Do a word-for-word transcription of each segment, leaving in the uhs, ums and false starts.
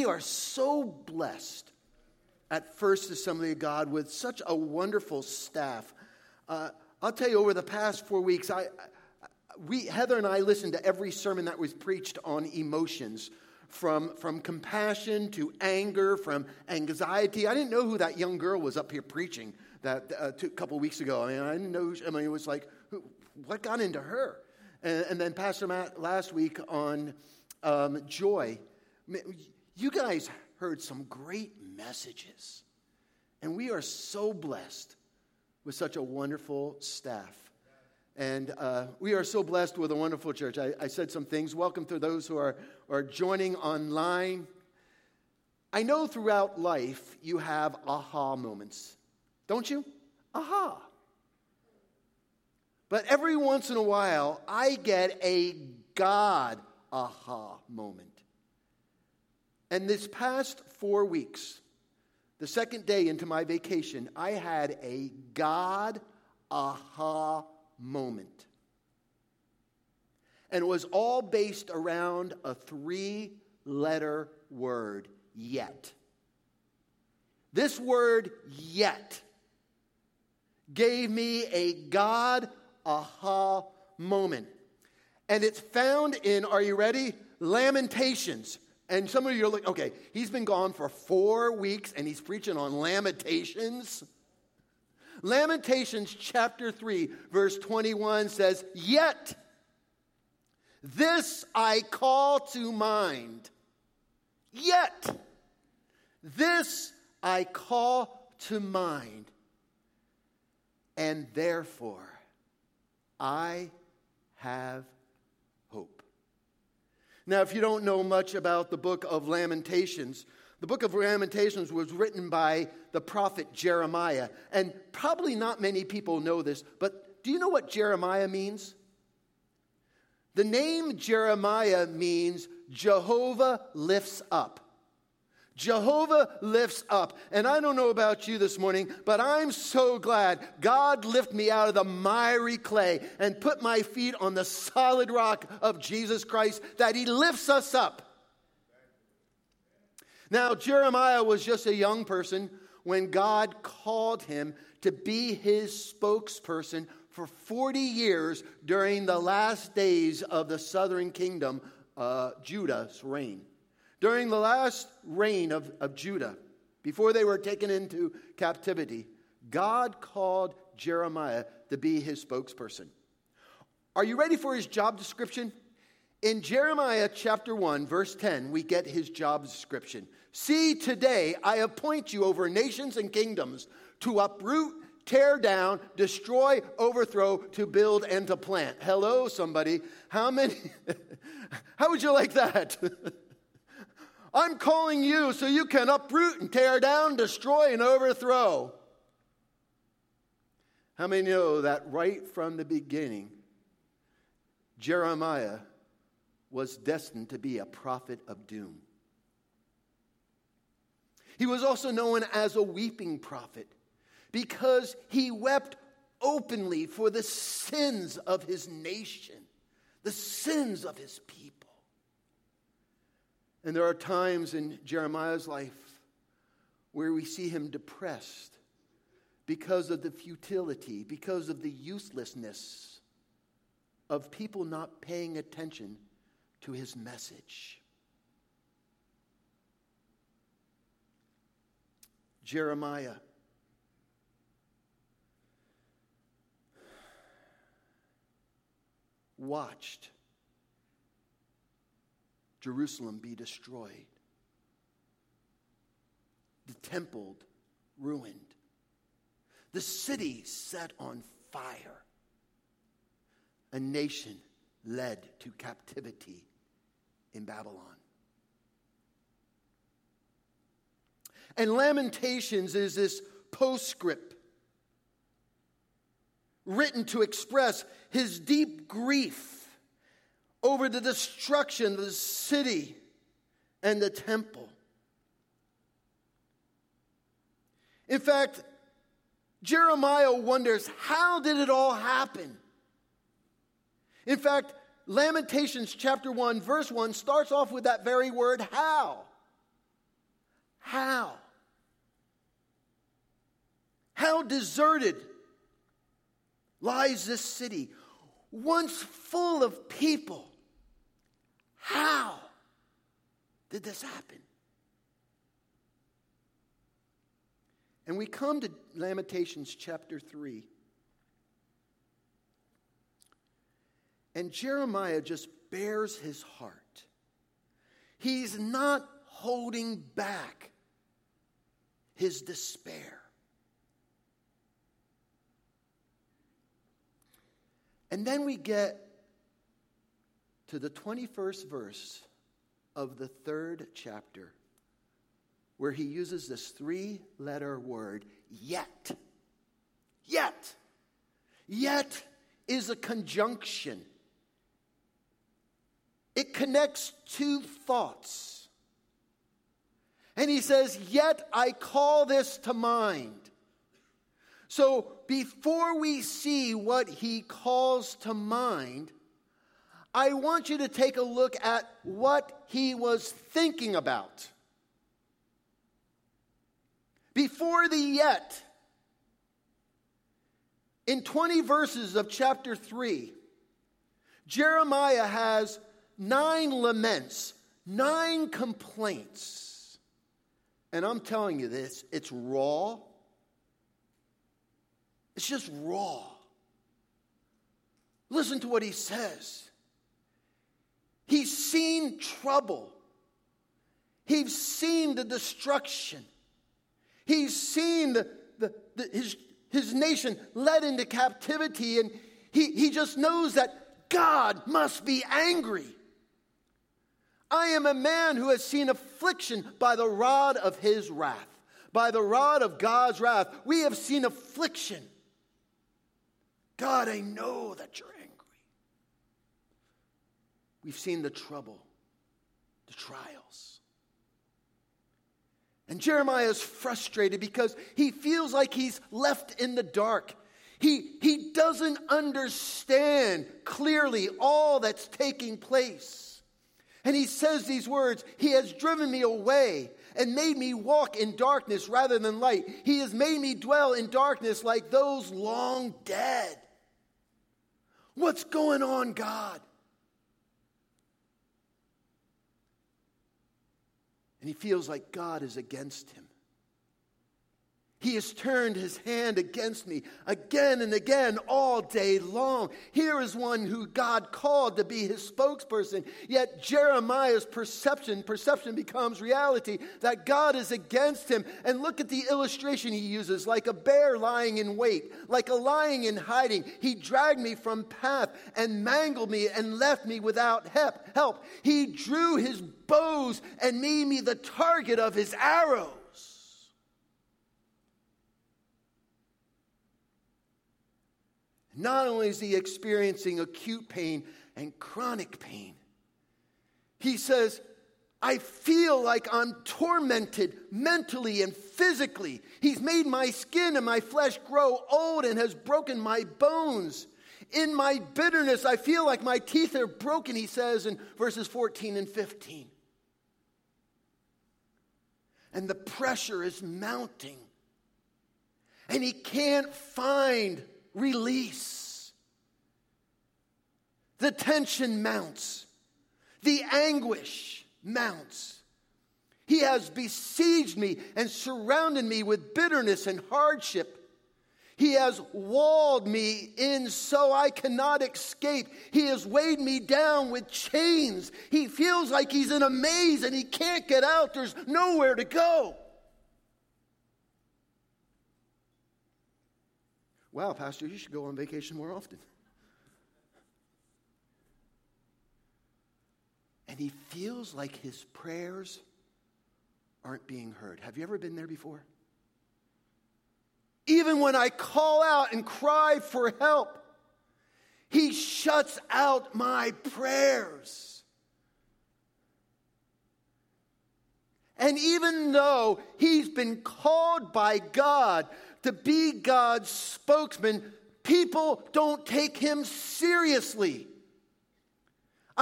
We are so blessed at First Assembly of God with such a wonderful staff. Uh, I'll tell you, over the past four weeks, I, I we Heather and I listened to every sermon that was preached on emotions, from from compassion to anger, from anxiety. I didn't know who that young girl was up here preaching that uh, two, a couple weeks ago. I mean, I didn't know. She, I mean, it was like, who, what got into her? And, and then Pastor Matt last week on um, joy. You guys heard some great messages, and we are so blessed with such a wonderful staff, and uh, we are so blessed with a wonderful church. I, I said some things. Welcome to those who are, are joining online. I know throughout life you have aha moments, don't you? Aha. But every once in a while, I get a God aha moment. And this past four weeks, the second day into my vacation, I had a God aha moment. And it was all based around a three-letter word, yet. This word, yet, gave me a God aha moment. And it's found in, are you ready? Lamentations. And some of you are like, okay, he's been gone for four weeks and he's preaching on Lamentations. Lamentations chapter three, verse twenty-one says, "Yet this I call to mind. Yet this I call to mind. And therefore I have hope." Now, if you don't know much about the book of Lamentations, the book of Lamentations was written by the prophet Jeremiah. And probably not many people know this, but do you know what Jeremiah means? The name Jeremiah means Jehovah lifts up. Jehovah lifts up. And I don't know about you this morning, but I'm so glad God lifted me out of the miry clay and put my feet on the solid rock of Jesus Christ, that he lifts us up. Now, Jeremiah was just a young person when God called him to be his spokesperson for forty years during the last days of the southern kingdom, uh, Judah's reign. During the last reign of, of Judah, before they were taken into captivity, God called Jeremiah to be his spokesperson. Are you ready for his job description? In Jeremiah chapter one, verse ten, we get his job description. "See, today I appoint you over nations and kingdoms to uproot, tear down, destroy, overthrow, to build, and to plant." Hello, somebody. How many? How would you like that? I'm calling you so you can uproot and tear down, destroy and overthrow. How many know that right from the beginning, Jeremiah was destined to be a prophet of doom? He was also known as a weeping prophet because he wept openly for the sins of his nation, the sins of his people. And there are times in Jeremiah's life where we see him depressed because of the futility, because of the uselessness of people not paying attention to his message. Jeremiah. Watched Jerusalem be destroyed, the temple ruined, the city set on fire, a nation led to captivity in Babylon. And Lamentations is this postscript written to express his deep grief over the destruction of the city and the temple. In fact, Jeremiah wonders, how did it all happen? In fact, Lamentations chapter one, verse one starts off with that very word, how. How? How deserted lies this city, once full of people. How did this happen? And we come to Lamentations chapter three. And Jeremiah just bears his heart. He's not holding back his despair. And then we get to the twenty-first verse of the third chapter, where he uses this three-letter word, yet. Yet. Yet is a conjunction. It connects two thoughts. And he says, yet I call this to mind. So before we see what he calls to mind, I want you to take a look at what he was thinking about. Before the yet, in twenty verses of chapter three, Jeremiah has nine laments, nine complaints. And I'm telling you this, it's raw. It's just raw. Listen to what he says. He's seen trouble. He's seen the destruction. He's seen the, the, the, his, his nation led into captivity, and he, he just knows that God must be angry. I am a man who has seen affliction by the rod of his wrath. By the rod of God's wrath, we have seen affliction. God, I know that you're angry. We've seen the trouble, the trials. And Jeremiah is frustrated because he feels like he's left in the dark. He, he doesn't understand clearly all that's taking place. And he says these words, he has driven me away and made me walk in darkness rather than light. He has made me dwell in darkness like those long dead. What's going on, God? And he feels like God is against him. He has turned his hand against me again and again all day long. Here is one who God called to be his spokesperson. Yet Jeremiah's perception, perception becomes reality, that God is against him. And look at the illustration he uses, like a bear lying in wait, like a lion in hiding. He dragged me from path and mangled me and left me without help. He drew his bows and made me the target of his arrows. Not only is he experiencing acute pain and chronic pain, he says, I feel like I'm tormented mentally and physically. He's made my skin and my flesh grow old and has broken my bones. In my bitterness, I feel like my teeth are broken, he says in verses fourteen and fifteen. And the pressure is mounting. And he can't find release. The tension mounts. The anguish mounts. He has besieged me and surrounded me with bitterness and hardship. He has walled me in so I cannot escape. He has weighed me down with chains. He feels like he's in a maze and he can't get out. There's nowhere to go. Wow, Pastor, you should go on vacation more often. And he feels like his prayers aren't being heard. Have you ever been there before? Even when I call out and cry for help, he shuts out my prayers. And even though he's been called by God to be God's spokesman, people don't take him seriously.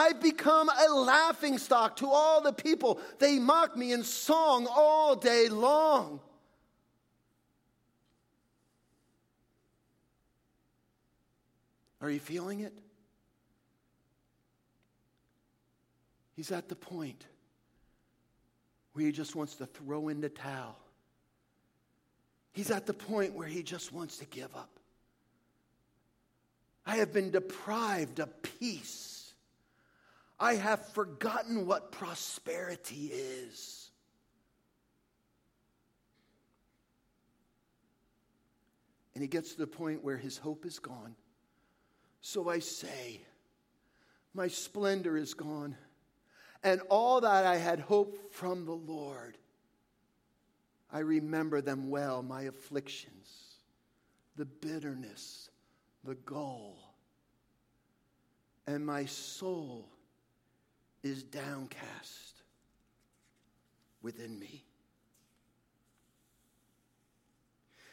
I've become a laughingstock to all the people. They mock me in song all day long. Are you feeling it? He's at the point where he just wants to throw in the towel. He's at the point where he just wants to give up. I have been deprived of peace. I have forgotten what prosperity is. And he gets to the point where his hope is gone. So I say, my splendor is gone, and all that I had hoped from the Lord, I remember them well, my afflictions, the bitterness, the gall, and my soul is downcast within me.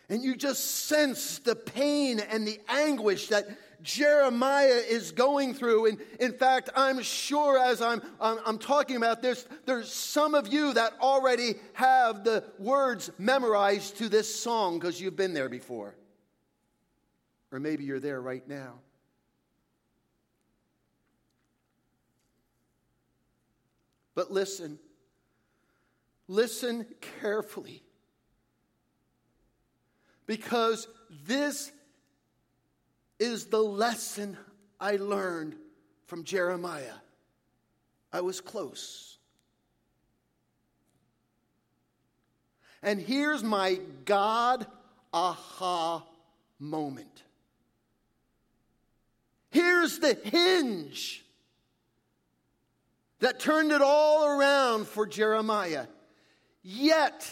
And you just sense the pain and the anguish that Jeremiah is going through. And in fact, I'm sure as I'm, I'm, I'm talking about this, there's some of you that already have the words memorized to this song because you've been there before. Or maybe you're there right now. But listen, listen carefully. Because this is the lesson I learned from Jeremiah. I was close. And here's my God aha moment. Here's the hinge that turned it all around for Jeremiah. Yet,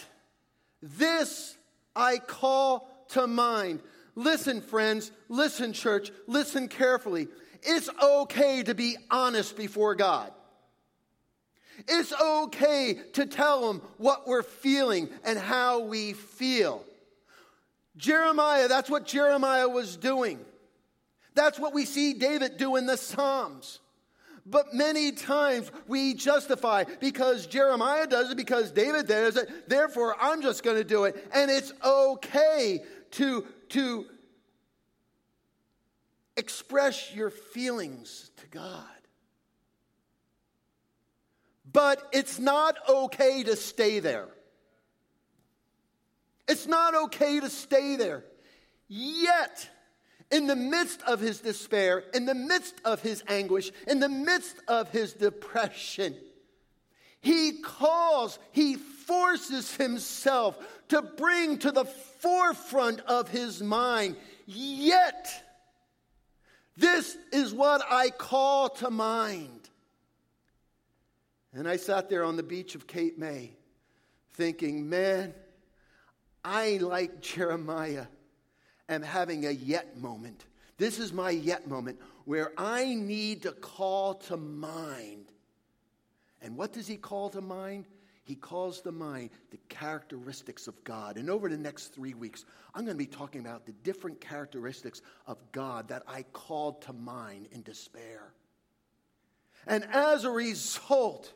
this I call to mind. Listen, friends. Listen, church. Listen carefully. It's okay to be honest before God. It's okay to tell him what we're feeling and how we feel. Jeremiah, that's what Jeremiah was doing. That's what we see David do in the Psalms. But many times we justify because Jeremiah does it, because David does it, therefore I'm just going to do it. And it's okay to, to express your feelings to God. But it's not okay to stay there. It's not okay to stay there. Yet, in the midst of his despair, in the midst of his anguish, in the midst of his depression, he calls, he forces himself to bring to the forefront of his mind. Yet, this is what I call to mind. And I sat there on the beach of Cape May thinking, man, I like Jeremiah. I'm having a yet moment. This is my yet moment where I need to call to mind. And what does he call to mind? He calls to mind the characteristics of God. And over the next three weeks, I'm going to be talking about the different characteristics of God that I called to mind in despair. And as a result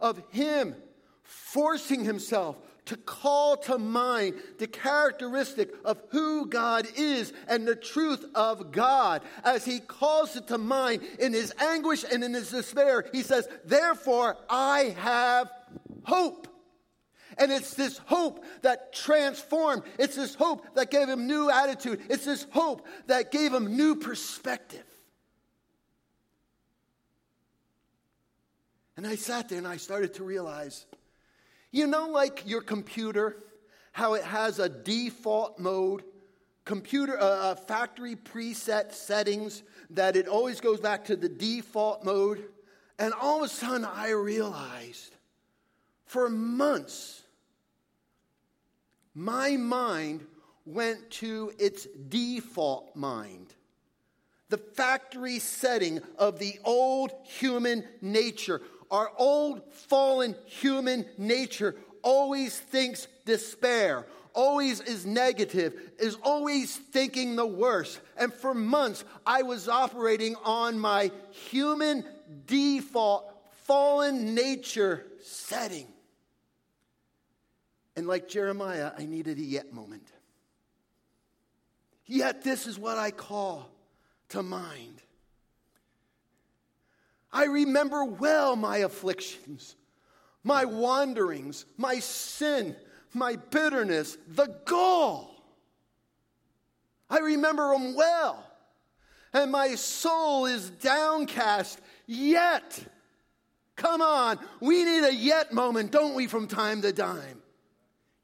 of him forcing himself to call to mind the characteristic of who God is and the truth of God. As he calls it to mind in his anguish and in his despair, he says, therefore I have hope. And it's this hope that transformed. It's this hope that gave him new attitude. It's this hope that gave him new perspective. And I sat there and I started to realize, you know, like your computer, how it has a default mode, computer uh, factory preset settings that it always goes back to the default mode. And all of a sudden I realized for months, my mind went to its default mind. The factory setting of the old human nature. Our old fallen human nature always thinks despair, always is negative, is always thinking the worst. And for months, I was operating on my human default, fallen nature setting. And like Jeremiah, I needed a yet moment. Yet this is what I call to mind. I remember well my afflictions, my wanderings, my sin, my bitterness, the gall. I remember them well, and my soul is downcast, yet. Come on, we need a yet moment, don't we, from time to time?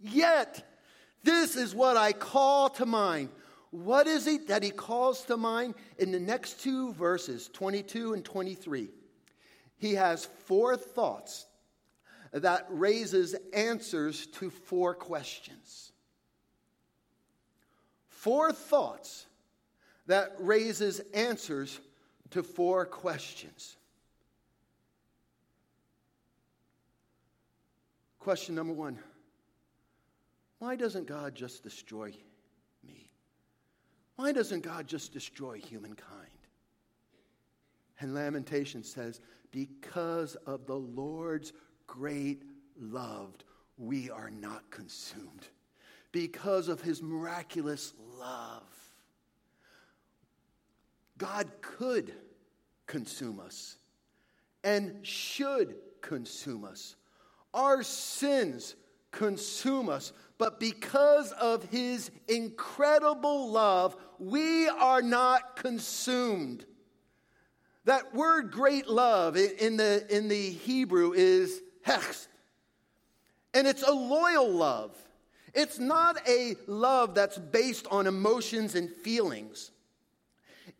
Yet, this is what I call to mind. What is it that he calls to mind? In the next two verses, twenty-two and twenty-three, he has four thoughts that raises answers to four questions. Four thoughts that raises answers to four questions. Question number one, why doesn't God just destroy me? Why doesn't God just destroy humankind? And Lamentations says, because of the Lord's great love, we are not consumed. Because of his miraculous love, God could consume us and should consume us. Our sins consume us, but because of his incredible love, we are not consumed. That word great love in the, in the Hebrew is hecht, and it's a loyal love. It's not a love that's based on emotions and feelings.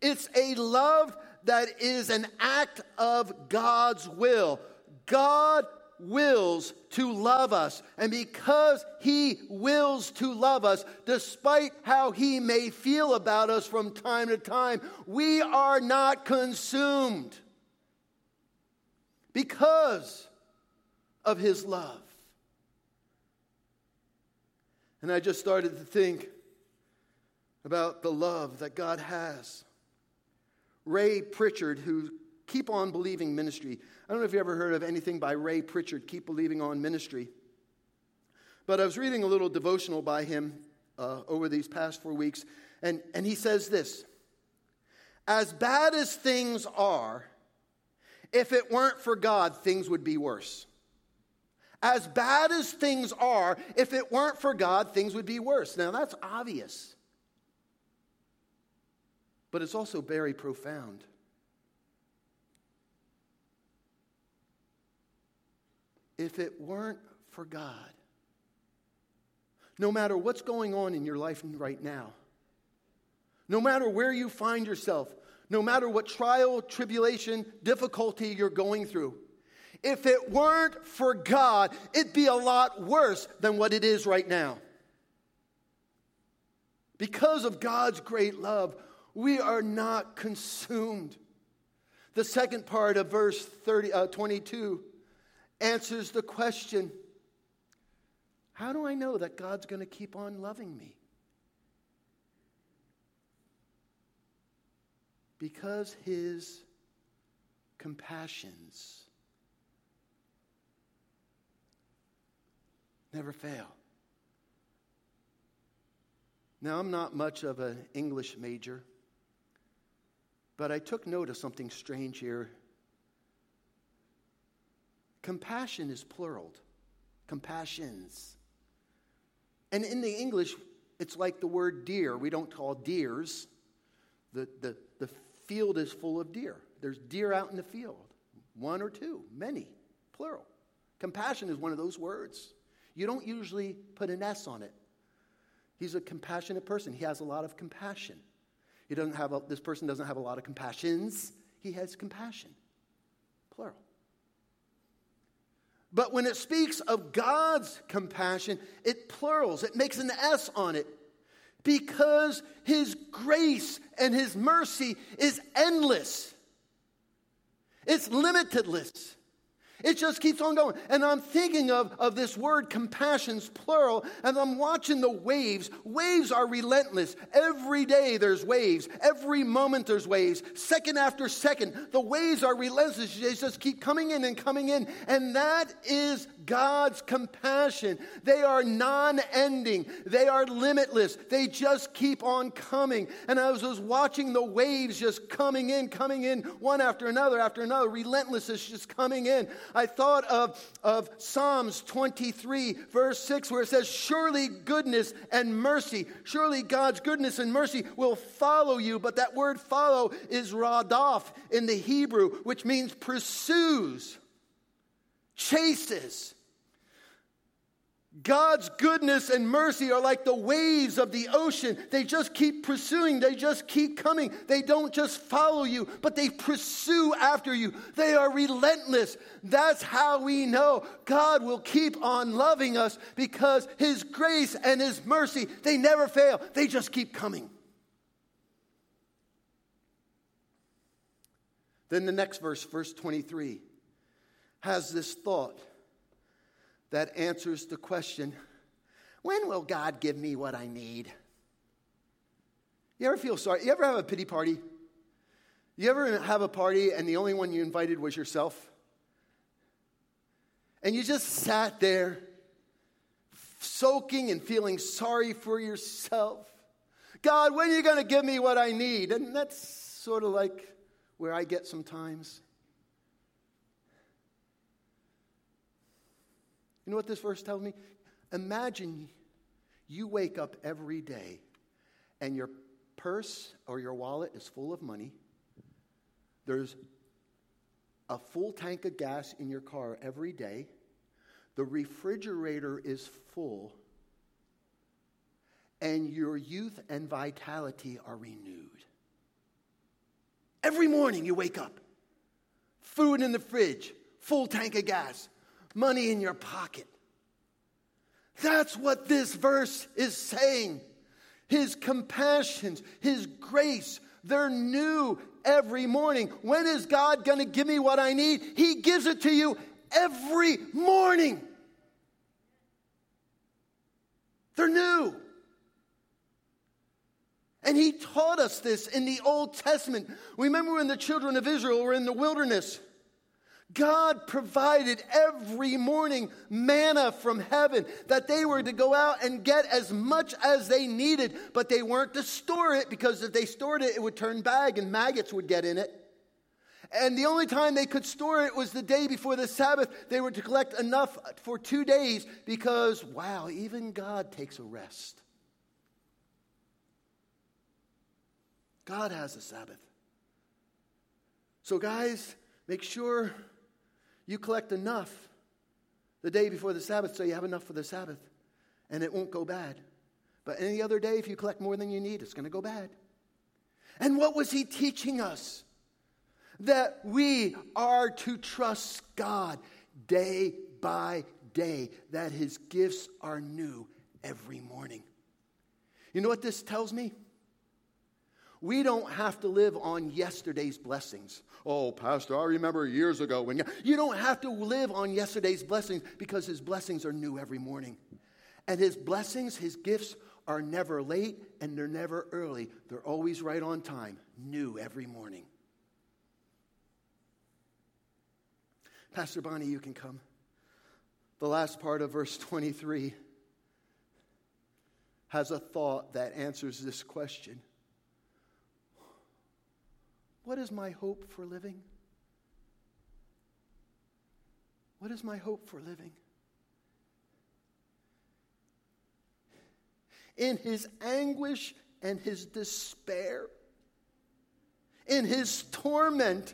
It's a love that is an act of God's will. God wills to love us. And because he wills to love us, despite how he may feel about us from time to time, we are not consumed because of his love. And I just started to think about the love that God has. Ray Pritchard, who Keep on Believing Ministry. I don't know if you ever heard of anything by Ray Pritchard, Keep Believing on Ministry. But I was reading a little devotional by him uh, over these past four weeks. And, and he says this, as bad as things are, if it weren't for God, things would be worse. As bad as things are, if it weren't for God, things would be worse. Now, that's obvious. But it's also very profound. If it weren't for God, no matter what's going on in your life right now, no matter where you find yourself, no matter what trial, tribulation, difficulty you're going through, if it weren't for God, it'd be a lot worse than what it is right now. Because of God's great love, we are not consumed. The second part of verse thirty, uh, twenty-two answers the question, how do I know that God's going to keep on loving me? Because his compassions never fail. Now, I'm not much of an English major, but I took note of something strange here. Compassion is plural. Compassions. And in the English, it's like the word deer. We don't call deers. The, the, the field is full of deer. There's deer out in the field. One or two. Many. Plural. Compassion is one of those words. You don't usually put an S on it. He's a compassionate person. He has a lot of compassion. He doesn't have a, this person doesn't have a lot of compassions. He has compassion. Plural. But when it speaks of God's compassion, it plurals. It makes an S on it. Because his grace and his mercy is endless. It's limitless. It just keeps on going. And I'm thinking of, of this word, compassions, plural, and I'm watching the waves. Waves are relentless. Every day there's waves. Every moment there's waves. Second after second, the waves are relentless. They just keep coming in and coming in. And that is God's compassion. They are non-ending. They are limitless. They just keep on coming. And I was just watching the waves just coming in, coming in, one after another, after another. Relentless is just coming in. I thought of, of Psalms twenty-three, verse six, where it says, surely goodness and mercy, surely God's goodness and mercy will follow you. But that word follow is radaf in the Hebrew, which means pursues, chases. God's goodness and mercy are like the waves of the ocean. They just keep pursuing. They just keep coming. They don't just follow you, but they pursue after you. They are relentless. That's how we know God will keep on loving us, because His grace and His mercy, they never fail. They just keep coming. Then the next verse, verse twenty-three, has this thought that answers the question, when will God give me what I need? You ever feel sorry? You ever have a pity party? You ever have a party and the only one you invited was yourself? And you just sat there, soaking and feeling sorry for yourself. God, when are you going to give me what I need? And that's sort of like where I get sometimes. You know what this verse tells me? Imagine you wake up every day and your purse or your wallet is full of money. There's a full tank of gas in your car every day. The refrigerator is full. And your youth and vitality are renewed. Every morning you wake up. Food in the fridge. Full tank of gas. Money in your pocket. That's what this verse is saying. His compassions, His grace, they're new every morning. When is God going to give me what I need? He gives it to you every morning. They're new. And He taught us this in the Old Testament. Remember when the children of Israel were in the wilderness? God provided every morning manna from heaven that they were to go out and get as much as they needed, but they weren't to store it, because if they stored it, it would turn bad and maggots would get in it. And the only time they could store it was the day before the Sabbath. They were to collect enough for two days because, wow, even God takes a rest. God has a Sabbath. So guys, make sure you collect enough the day before the Sabbath so you have enough for the Sabbath and it won't go bad. But any other day, if you collect more than you need, it's going to go bad. And what was He teaching us? That we are to trust God day by day, that His gifts are new every morning. You know what this tells me? We don't have to live on yesterday's blessings. Oh, Pastor, I remember years ago when... You don't have to live on yesterday's blessings, because His blessings are new every morning. And His blessings, His gifts, are never late and they're never early. They're always right on time, new every morning. Pastor Bonnie, you can come. The last part of verse twenty-three has a thought that answers this question. What is my hope for living? What is my hope for living? In his anguish and his despair, in his torment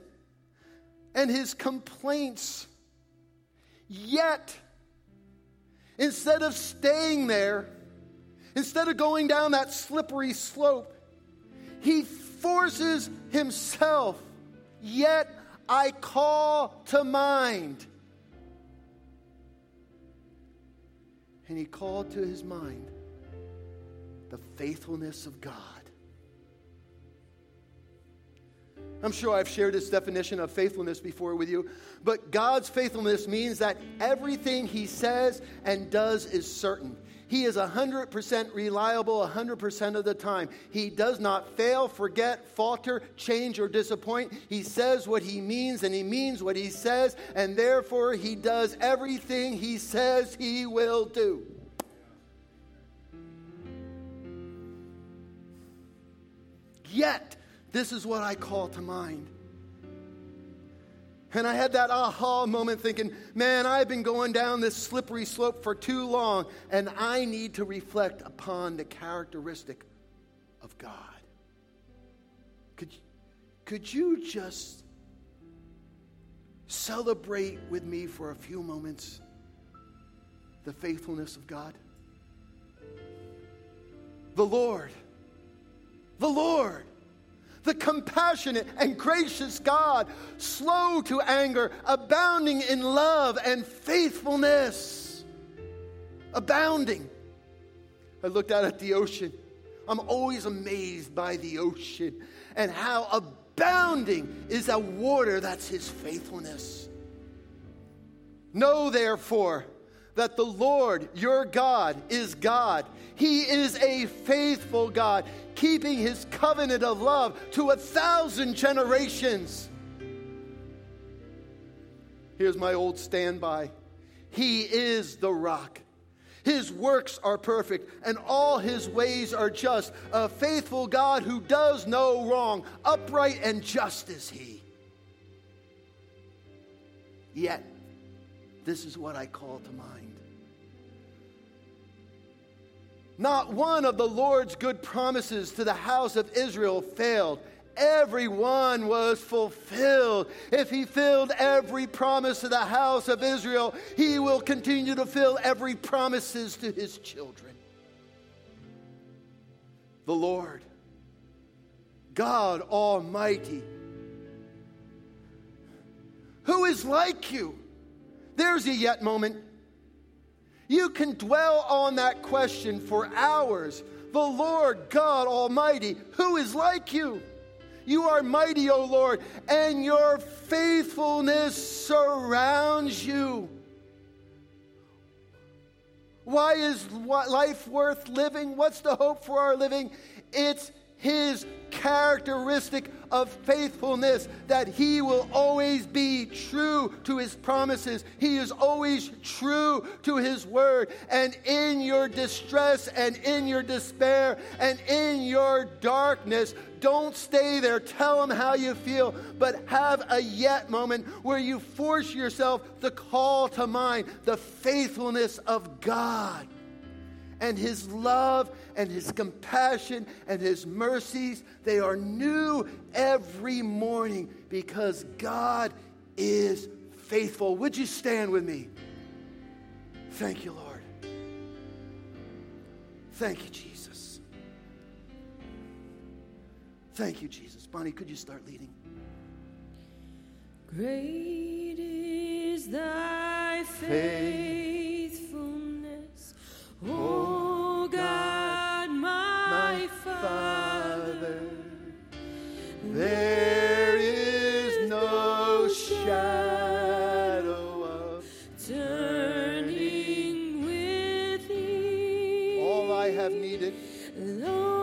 and his complaints, yet, instead of staying there, instead of going down that slippery slope, he forces himself, yet I call to mind. And he called to his mind the faithfulness of God. I'm sure I've shared this definition of faithfulness before with you, but God's faithfulness means that everything he says and does is certain. He is one hundred percent reliable one hundred percent of the time. He does not fail, forget, falter, change, or disappoint. He says what he means, and he means what he says, and therefore he does everything he says he will do. Yet, this is what I call to mind. And I had that aha moment thinking, man, I've been going down this slippery slope for too long, and I need to reflect upon the characteristic of God. Could, could you just celebrate with me for a few moments the faithfulness of God? The Lord, the Lord. The compassionate and gracious God, slow to anger, abounding in love and faithfulness. Abounding. I looked out at the ocean. I'm always amazed by the ocean and how abounding is the water that's his faithfulness. Know therefore that the Lord, your God, is God. He is a faithful God, keeping his covenant of love to a thousand generations. Here's my old standby. He is the rock. His works are perfect, and all his ways are just. A faithful God who does no wrong, upright and just is he. Yet, this is what I call to mind. Not one of the Lord's good promises to the house of Israel failed. Every one was fulfilled. If he filled every promise to the house of Israel, he will continue to fill every promises to his children. The Lord, God Almighty, who is like you? There's a yet moment. You can dwell on that question for hours. The Lord God Almighty, who is like you? You are mighty, O Lord, and your faithfulness surrounds you. Why is life worth living? What's the hope for our living? It's his characteristic of faithfulness, that he will always be true to his promises. He is always true to his word. And in your distress and in your despair and in your darkness, don't stay there. Tell him how you feel, but have a yet moment where you force yourself to call to mind the faithfulness of God. And his love and his compassion and his mercies, they are new every morning because God is faithful. Would you stand with me? Thank you, Lord. Thank you, Jesus. Thank you, Jesus. Bonnie, could you start leading? Great is thy faithfulness. Oh God, my Father, there is no shadow of turning with thee. All I have needed, Lord.